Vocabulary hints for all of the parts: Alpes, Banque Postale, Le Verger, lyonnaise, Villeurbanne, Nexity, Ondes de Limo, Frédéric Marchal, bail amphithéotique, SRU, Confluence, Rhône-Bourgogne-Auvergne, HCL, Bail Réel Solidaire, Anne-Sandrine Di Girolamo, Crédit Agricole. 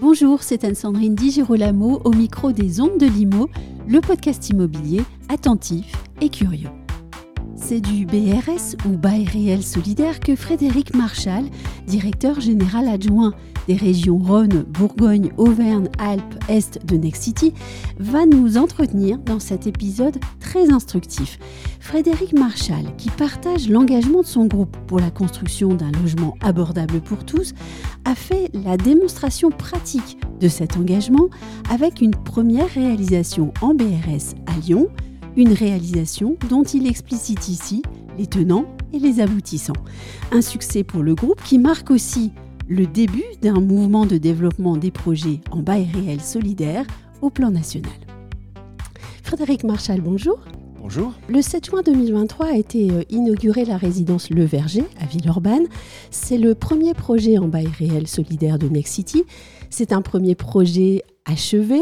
Bonjour, c'est Anne-Sandrine Di Girolamo au micro des Ondes de Limo, le podcast immobilier attentif et curieux. C'est du BRS ou Bail Réel Solidaire que Frédéric Marchal, directeur général adjoint des régions Rhône, Bourgogne, Auvergne, Alpes, Est de Nexity, va nous entretenir dans cet épisode très instructif. Frédéric Marchal, qui partage l'engagement de son groupe pour la construction d'un logement abordable pour tous, a fait la démonstration pratique de cet engagement avec une première réalisation en BRS à Lyon, une réalisation dont il explicite ici les tenants et les aboutissants. Un succès pour le groupe qui marque aussi le début d'un mouvement de développement des projets en bail réel solidaire au plan national. Frédéric Marchal, bonjour. Bonjour. Le 7 juin 2023 a été inaugurée la résidence Le Verger à Villeurbanne. C'est le premier projet en bail réel solidaire de Nexity. C'est un premier projet achevé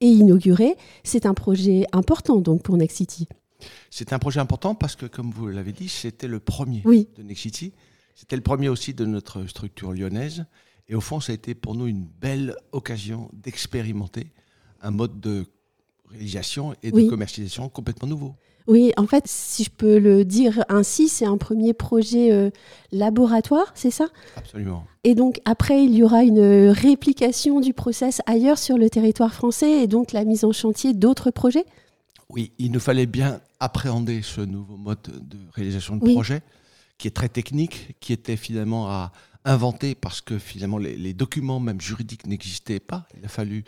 et inauguré. C'est un projet important donc pour Nexity. C'est un projet important parce que, comme vous l'avez dit, c'était le premier de Nexity. C'était le premier aussi de notre structure lyonnaise. Et au fond, ça a été pour nous une belle occasion d'expérimenter un mode de réalisation et de commercialisation complètement nouveau. Oui, en fait, si je peux le dire ainsi, c'est un premier projet laboratoire, c'est ça ? Absolument. Et donc, après, il y aura une réplication du process ailleurs sur le territoire français et donc la mise en chantier d'autres projets ? Oui, il nous fallait bien appréhender ce nouveau mode de réalisation de projet qui est très technique, qui était finalement à inventer parce que finalement les documents même juridiques n'existaient pas. Il a fallu,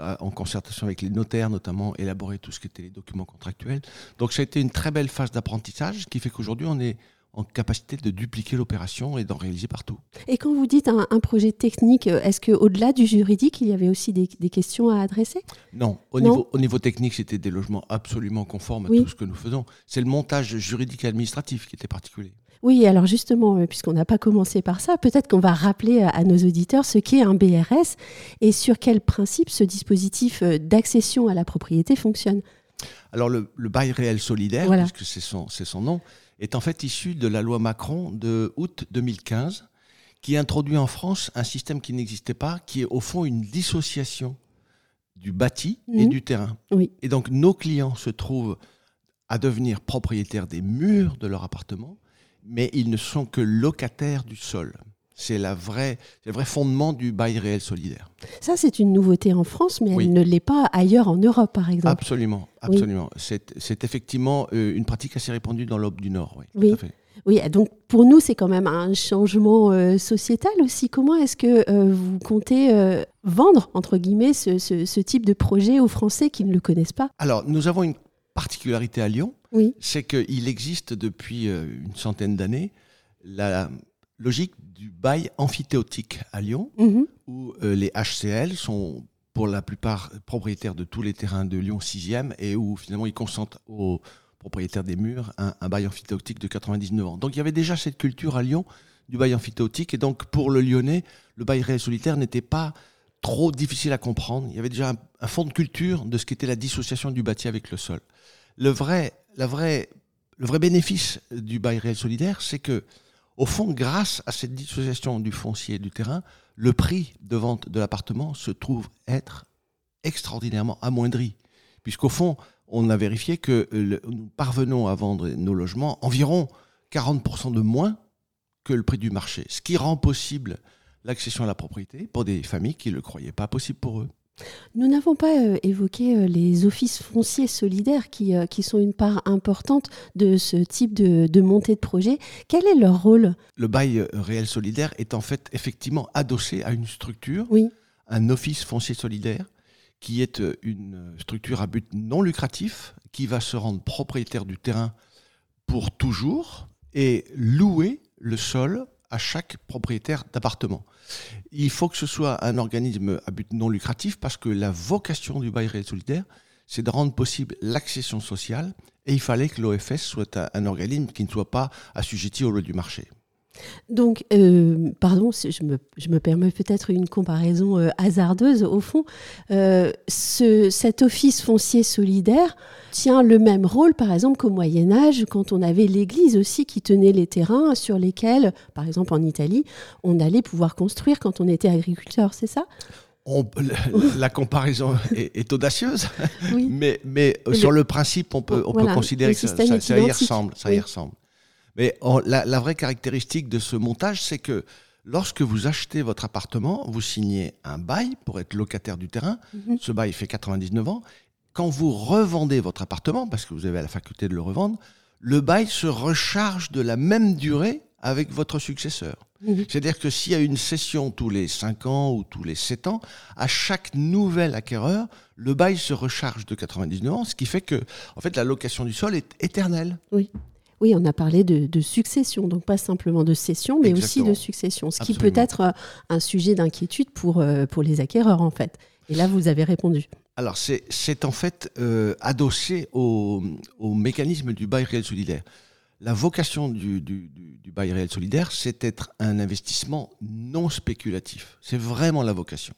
en concertation avec les notaires notamment, élaborer tout ce qui était les documents contractuels. Donc ça a été une très belle phase d'apprentissage qui fait qu'aujourd'hui on est en capacité de dupliquer l'opération et d'en réaliser partout. Et quand vous dites un projet technique, est-ce qu'au-delà du juridique, il y avait aussi des questions à adresser ? Non. Au niveau technique, c'était des logements absolument conformes à tout ce que nous faisons. C'est le montage juridique et administratif qui était particulier. Oui, alors justement, puisqu'on n'a pas commencé par ça, peut-être qu'on va rappeler à nos auditeurs ce qu'est un BRS et sur quel principe ce dispositif d'accession à la propriété fonctionne. Alors le bail réel solidaire, puisque c'est son nom, est en fait issu de la loi Macron de août 2015 qui introduit en France un système qui n'existait pas, qui est au fond une dissociation du bâti et du terrain. Oui. Et donc nos clients se trouvent à devenir propriétaires des murs de leur appartement, mais ils ne sont que locataires du sol. C'est le vrai fondement du bail réel solidaire. Ça, c'est une nouveauté en France, mais elle ne l'est pas ailleurs en Europe, par exemple. Absolument, absolument. Oui. C'est effectivement une pratique assez répandue dans l'Europe du Nord. Oui. Tout à fait. Oui, donc pour nous, c'est quand même un changement sociétal aussi. Comment est-ce que vous comptez vendre, entre guillemets, ce type de projet aux Français qui ne le connaissent pas ? Alors, nous avons une particularité à Lyon, c'est qu'il existe depuis une centaine d'années la logique du bail amphithéotique à Lyon, où les HCL sont pour la plupart propriétaires de tous les terrains de Lyon 6e et où finalement ils consentent aux propriétaires des murs un bail amphithéotique de 99 ans. Donc il y avait déjà cette culture à Lyon du bail amphithéotique et donc pour le Lyonnais, le bail réel solidaire n'était pas trop difficile à comprendre. Il y avait déjà un fond de culture de ce qu'était la dissociation du bâti avec le sol. Le vrai bénéfice du bail réel solidaire, c'est que au fond, grâce à cette dissociation du foncier et du terrain, le prix de vente de l'appartement se trouve être extraordinairement amoindri. Puisqu'au fond, on a vérifié que nous parvenons à vendre nos logements environ 40% de moins que le prix du marché. Ce qui rend possible l'accession à la propriété pour des familles qui ne le croyaient pas possible pour eux. Nous n'avons pas évoqué les offices fonciers solidaires qui sont une part importante de ce type de montée de projet. Quel est leur rôle ? Le bail réel solidaire est en fait effectivement adossé à une structure, un office foncier solidaire, qui est une structure à but non lucratif, qui va se rendre propriétaire du terrain pour toujours et louer le sol à chaque propriétaire d'appartement. Il faut que ce soit un organisme à but non lucratif parce que la vocation du bail réel solidaire, c'est de rendre possible l'accession sociale et il fallait que l'OFS soit un organisme qui ne soit pas assujetti au lot du marché. Donc, pardon, je me permets peut-être une comparaison hasardeuse. Au fond, cet office foncier solidaire tient le même rôle, par exemple, qu'au Moyen-Âge, quand on avait l'église aussi qui tenait les terrains sur lesquels, par exemple en Italie, on allait pouvoir construire quand on était agriculteur, c'est ça ? La comparaison est audacieuse, oui. mais sur le principe, on peut considérer que ça y ressemble. Ça y ressemble. Mais la vraie caractéristique de ce montage, c'est que lorsque vous achetez votre appartement, vous signez un bail pour être locataire du terrain. Mm-hmm. Ce bail fait 99 ans. Quand vous revendez votre appartement, parce que vous avez la faculté de le revendre, le bail se recharge de la même durée avec votre successeur. Mmh. C'est-à-dire que s'il y a une cession tous les 5 ans ou tous les 7 ans, à chaque nouvel acquéreur, le bail se recharge de 99 ans, ce qui fait que en fait, la location du sol est éternelle. Oui. Oui, on a parlé de succession, donc pas simplement de cession, mais exactement. Aussi de succession, ce qui absolument. Peut être un sujet d'inquiétude pour les acquéreurs, en fait. Et là, vous avez répondu. Alors, c'est en fait adossé au mécanisme du bail réel solidaire. La vocation du bail réel solidaire, c'est d'être un investissement non spéculatif. C'est vraiment la vocation.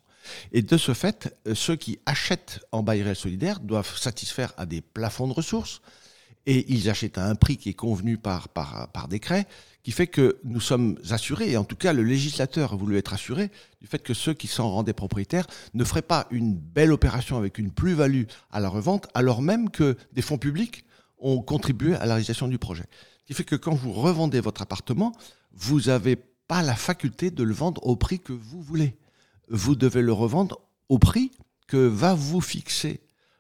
Et de ce fait, ceux qui achètent en bail réel solidaire doivent satisfaire à des plafonds de ressources, et ils achètent à un prix qui est convenu par décret, qui fait que nous sommes assurés, et en tout cas le législateur a voulu être assuré, du fait que ceux qui s'en rendaient propriétaires ne feraient pas une belle opération avec une plus-value à la revente, alors même que des fonds publics ont contribué à la réalisation du projet. Ce qui fait que quand vous revendez votre appartement, vous n'avez pas la faculté de le vendre au prix que vous voulez. Vous devez le revendre au prix que va vous fixer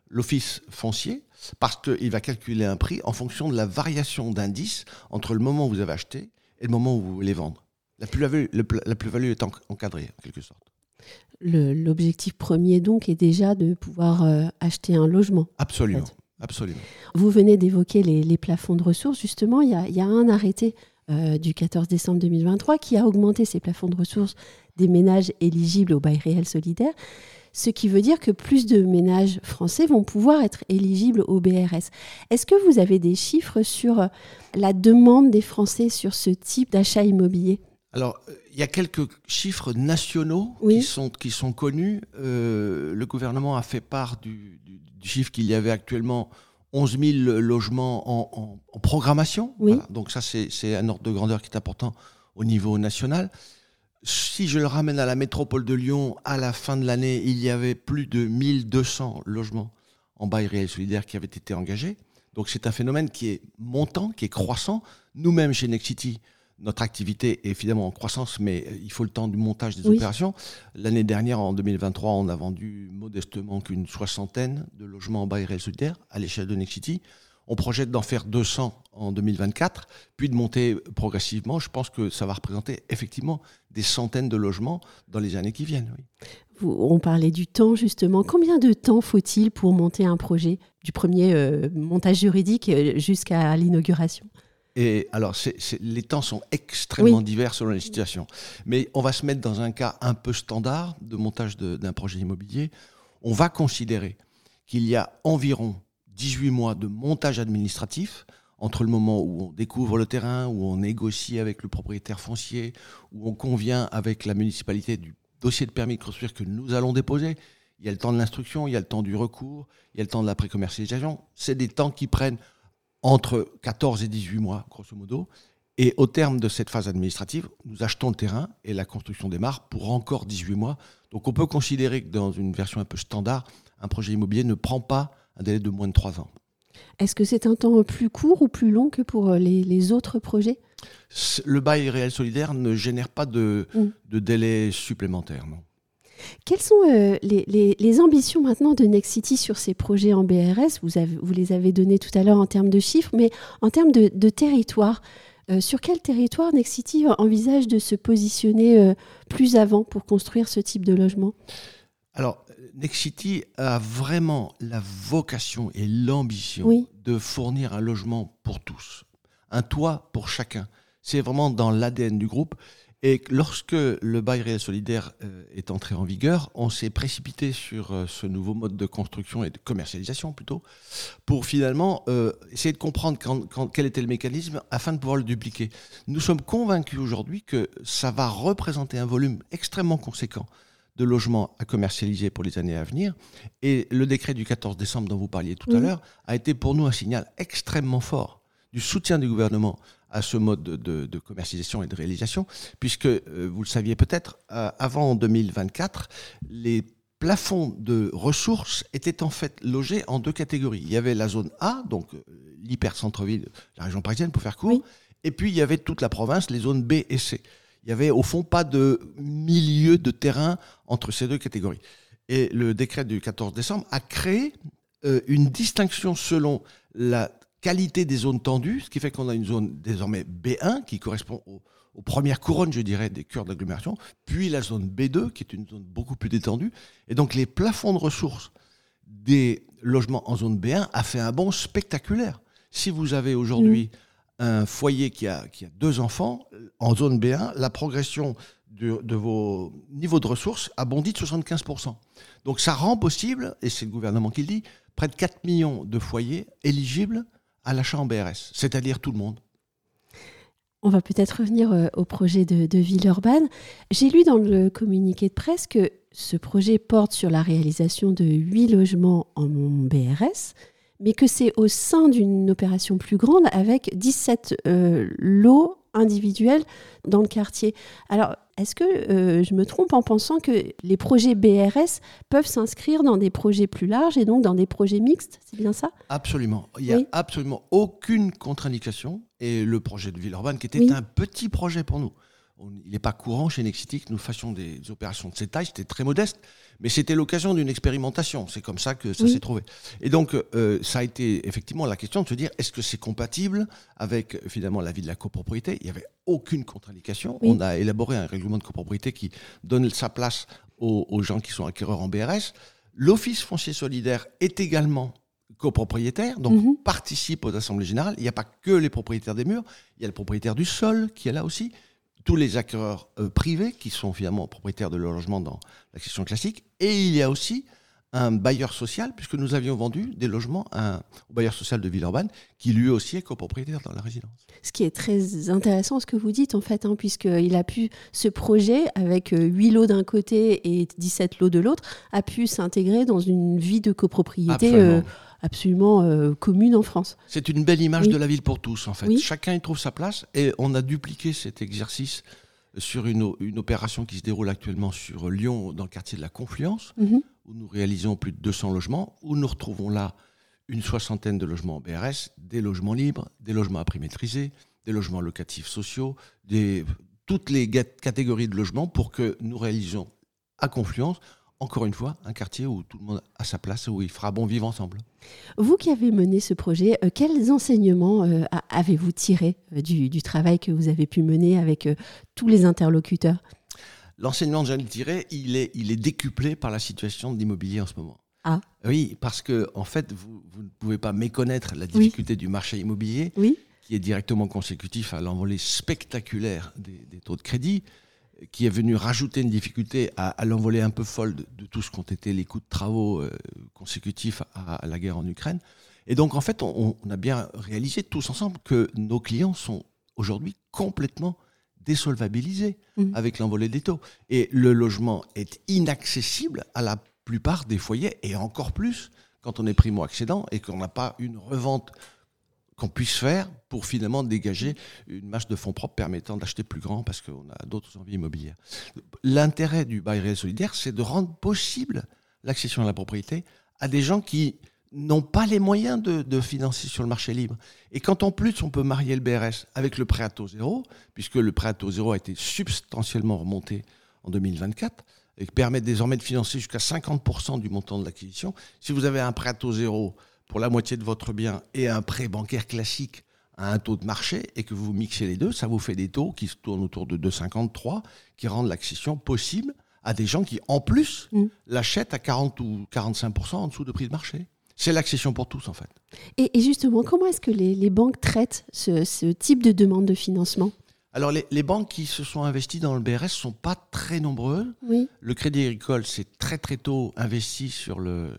l'office foncier, parce qu'il va calculer un prix en fonction de la variation d'indice entre le moment où vous avez acheté et le moment où vous voulez vendre. La plus-value est encadrée, en quelque sorte. L'objectif premier, donc, est déjà de pouvoir acheter un logement. Absolument. En fait. Absolument. Vous venez d'évoquer les plafonds de ressources. Justement, il y a un arrêté du 14 décembre 2023 qui a augmenté ces plafonds de ressources des ménages éligibles au bail réel solidaire, ce qui veut dire que plus de ménages français vont pouvoir être éligibles au BRS. Est-ce que vous avez des chiffres sur la demande des Français sur ce type d'achat immobilier ? Alors, il y a quelques chiffres nationaux oui. qui sont connus. Le gouvernement a fait part du chiffre qu'il y avait actuellement 11 000 logements en programmation. Oui. Voilà. Donc ça, c'est un ordre de grandeur qui est important au niveau national. Si je le ramène à la métropole de Lyon, à la fin de l'année, il y avait plus de 1200 logements en bail réel solidaire qui avaient été engagés. Donc c'est un phénomène qui est montant, qui est croissant. Nous-mêmes, chez Nexity, notre activité est finalement en croissance, mais il faut le temps du montage des oui. opérations. L'année dernière, en 2023, on a vendu modestement qu'une soixantaine de logements en bail réel solidaire à l'échelle de Nexity. On projette d'en faire 200 en 2024, puis de monter progressivement. Je pense que ça va représenter effectivement des centaines de logements dans les années qui viennent. Oui. On parlait du temps, justement. Combien de temps faut-il pour monter un projet, du premier montage juridique jusqu'à l'inauguration ? Et alors, les temps sont extrêmement oui. divers selon les situations. Mais on va se mettre dans un cas un peu standard de montage d'un projet immobilier. On va considérer qu'il y a environ 18 mois de montage administratif entre le moment où on découvre le terrain, où on négocie avec le propriétaire foncier, où on convient avec la municipalité du dossier de permis de construire que nous allons déposer. Il y a le temps de l'instruction, il y a le temps du recours, il y a le temps de la pré-commercialisation. C'est des temps qui prennent entre 14 et 18 mois, grosso modo. Et au terme de cette phase administrative, nous achetons le terrain et la construction démarre pour encore 18 mois. Donc on peut considérer que dans une version un peu standard, un projet immobilier ne prend pas un délai de moins de 3 ans. Est-ce que c'est un temps plus court ou plus long que pour les autres projets ? Le bail réel solidaire ne génère pas de délai supplémentaire, non. Quelles sont les ambitions maintenant de Nexity sur ces projets en BRS ? Vous les avez données tout à l'heure en termes de chiffres, mais en termes de territoire, sur quel territoire Nexity envisage de se positionner plus avant pour construire ce type de logement ? Alors, Nexity a vraiment la vocation et l'ambition oui. de fournir un logement pour tous, un toit pour chacun. C'est vraiment dans l'ADN du groupe. Et lorsque le bail réel solidaire est entré en vigueur, on s'est précipité sur ce nouveau mode de construction et de commercialisation plutôt, pour finalement essayer de comprendre quel était le mécanisme afin de pouvoir le dupliquer. Nous sommes convaincus aujourd'hui que ça va représenter un volume extrêmement conséquent de logements à commercialiser pour les années à venir. Et le décret du 14 décembre dont vous parliez tout à l'heure a été pour nous un signal extrêmement fort du soutien du gouvernement à ce mode de commercialisation et de réalisation, puisque, vous le saviez peut-être, avant 2024, les plafonds de ressources étaient en fait logés en deux catégories. Il y avait la zone A, donc l'hyper-centre-ville, la région parisienne pour faire court, et puis il y avait toute la province, les zones B et C. Il n'y avait au fond pas de milieu de terrain entre ces deux catégories. Et le décret du 14 décembre a créé une distinction selon la qualité des zones tendues, ce qui fait qu'on a une zone désormais B1 qui correspond aux premières couronnes, je dirais, des cœurs d'agglomération, puis la zone B2 qui est une zone beaucoup plus détendue. Et donc les plafonds de ressources des logements en zone B1 a fait un bond spectaculaire. Si vous avez aujourd'hui un foyer qui a deux enfants, en zone B1, la progression de vos niveaux de ressources a bondi de 75%. Donc ça rend possible, et c'est le gouvernement qui le dit, près de 4 millions de foyers éligibles à l'achat en BRS, c'est-à-dire tout le monde. On va peut-être revenir au projet de Villeurbanne. J'ai lu dans le communiqué de presse que ce projet porte sur la réalisation de 8 logements en BRS, mais que c'est au sein d'une opération plus grande avec 17 lots individuels dans le quartier. Alors, est-ce que je me trompe en pensant que les projets BRS peuvent s'inscrire dans des projets plus larges et donc dans des projets mixtes ? C'est bien ça ? Absolument. Il n'y a absolument aucune contre-indication. Et le projet de Villeurbanne, qui était un petit projet pour nous, il n'est pas courant chez Nexity que nous fassions des opérations de cette taille, c'était très modeste, mais c'était l'occasion d'une expérimentation, c'est comme ça que ça s'est trouvé. Et donc, ça a été effectivement la question de se dire, est-ce que c'est compatible avec finalement l'avis de la copropriété ? Il n'y avait aucune contre-indication, on a élaboré un règlement de copropriété qui donne sa place aux gens qui sont acquéreurs en BRS. L'Office foncier solidaire est également copropriétaire, donc participe aux assemblées générales, il n'y a pas que les propriétaires des murs, il y a le propriétaire du sol qui est là aussi, tous les acquéreurs privés qui sont finalement propriétaires de leur logement dans la question classique. Et il y a aussi un bailleur social, puisque nous avions vendu des logements au bailleur social de Villeurbanne, qui lui aussi est copropriétaire dans la résidence. Ce qui est très intéressant, ce que vous dites, en fait, puisqu'il a pu, ce projet, avec 8 lots d'un côté et 17 lots de l'autre, a pu s'intégrer dans une vie de copropriété absolument commune en France. C'est une belle image de la ville pour tous, en fait. Chacun y trouve sa place et on a dupliqué cet exercice sur une opération qui se déroule actuellement sur Lyon, dans le quartier de la Confluence, où nous réalisons plus de 200 logements, où nous retrouvons là une 60aine de logements en BRS, des logements libres, des logements à prix maîtrisé, des logements locatifs sociaux, toutes les catégories de logements pour que nous réalisions à Confluence, encore une fois, un quartier où tout le monde a sa place, où il fera bon vivre ensemble. Vous qui avez mené ce projet, quels enseignements avez-vous tiré du travail que vous avez pu mener avec tous les interlocuteurs ? L'enseignement que j'en ai tiré, il est décuplé par la situation de l'immobilier en ce moment. Ah. Oui, parce que en fait, vous ne pouvez pas méconnaître la difficulté du marché immobilier, qui est directement consécutif à l'envolée spectaculaire des taux de crédit, qui est venu rajouter une difficulté à l'envolée un peu folle de tout ce qu'ont été les coûts de travaux consécutifs à la guerre en Ukraine. Et donc, en fait, on a bien réalisé tous ensemble que nos clients sont aujourd'hui complètement désolvabilisés avec l'envolée des taux. Et le logement est inaccessible à la plupart des foyers, et encore plus quand on est primo-accédant et qu'on n'a pas une revente qu'on puisse faire pour finalement dégager une masse de fonds propres permettant d'acheter plus grand parce qu'on a d'autres envies immobilières. L'intérêt du bail réel solidaire, c'est de rendre possible l'accession à la propriété à des gens qui n'ont pas les moyens de financer sur le marché libre. Et quand en plus on peut marier le BRS avec le prêt à taux zéro, puisque le prêt à taux zéro a été substantiellement remonté en 2024 et qui permet désormais de financer jusqu'à 50% du montant de l'acquisition, si vous avez un prêt à taux zéro pour la moitié de votre bien et un prêt bancaire classique à un taux de marché et que vous mixez les deux, ça vous fait des taux qui se tournent autour de 2,53 qui rendent l'accession possible à des gens qui, en plus, l'achètent à 40 ou 45% en dessous de prix de marché. C'est l'accession pour tous, en fait. Et justement, comment est-ce que les banques traitent ce type de demande de financement ? Alors, les banques qui se sont investies dans le BRS ne sont pas très nombreuses. Oui. Le Crédit Agricole s'est très, très tôt investi sur le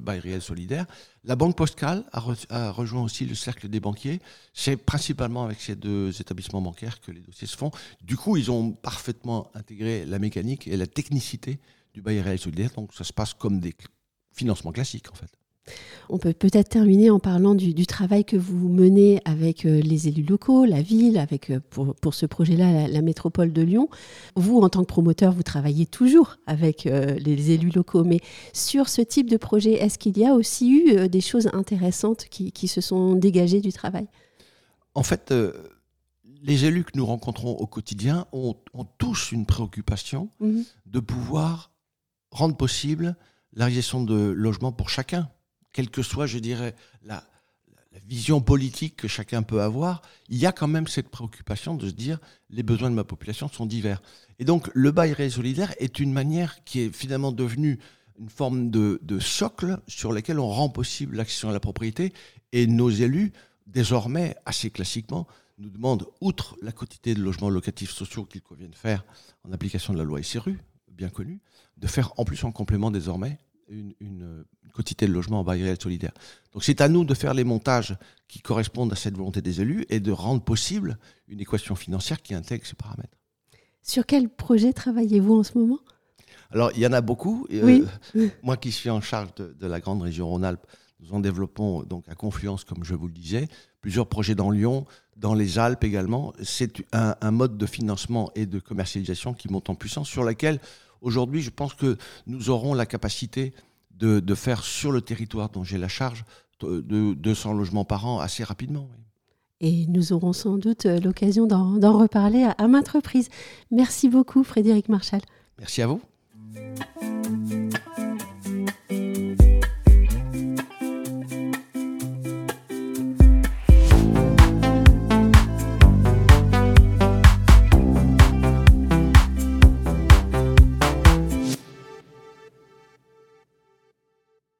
Bail Réel Solidaire. La Banque Postale a rejoint aussi le cercle des banquiers. C'est principalement avec ces deux établissements bancaires que les dossiers se font. Du coup, ils ont parfaitement intégré la mécanique et la technicité du Bail Réel Solidaire. Donc, ça se passe comme des financements classiques, en fait. On peut peut-être terminer en parlant du travail que vous menez avec les élus locaux, la ville, avec pour ce projet-là, la métropole de Lyon. Vous, en tant que promoteur, vous travaillez toujours avec les élus locaux, mais sur ce type de projet, est-ce qu'il y a aussi eu des choses intéressantes qui se sont dégagées du travail ? En fait, les élus que nous rencontrons au quotidien ont tous une préoccupation de pouvoir rendre possible la gestion de logements pour chacun. Quelle que soit, je dirais, la vision politique que chacun peut avoir, il y a quand même cette préoccupation de se dire les besoins de ma population sont divers. Et donc, le bail réel solidaire est une manière qui est finalement devenue une forme de socle sur laquelle on rend possible l'accession à la propriété. Et nos élus, désormais, assez classiquement, nous demandent, outre la quantité de logements locatifs sociaux qu'il convient de faire en application de la loi SRU, bien connue, de faire en plus en complément désormais une quantité de logements en bail réel solidaire. Donc c'est à nous de faire les montages qui correspondent à cette volonté des élus et de rendre possible une équation financière qui intègre ces paramètres. Sur quel projet travaillez-vous en ce moment ? Alors il y en a beaucoup. Oui. Moi qui suis en charge de la grande région Rhône-Alpes, nous en développons donc à Confluence, comme je vous le disais, plusieurs projets dans Lyon, dans les Alpes également. C'est un mode de financement et de commercialisation qui monte en puissance, sur laquelle aujourd'hui, je pense que nous aurons la capacité de faire sur le territoire dont j'ai la charge de 200 logements par an assez rapidement. Oui. Et nous aurons sans doute l'occasion d'en reparler à maintes reprises. Merci beaucoup, Frédéric Marchal. Merci à vous.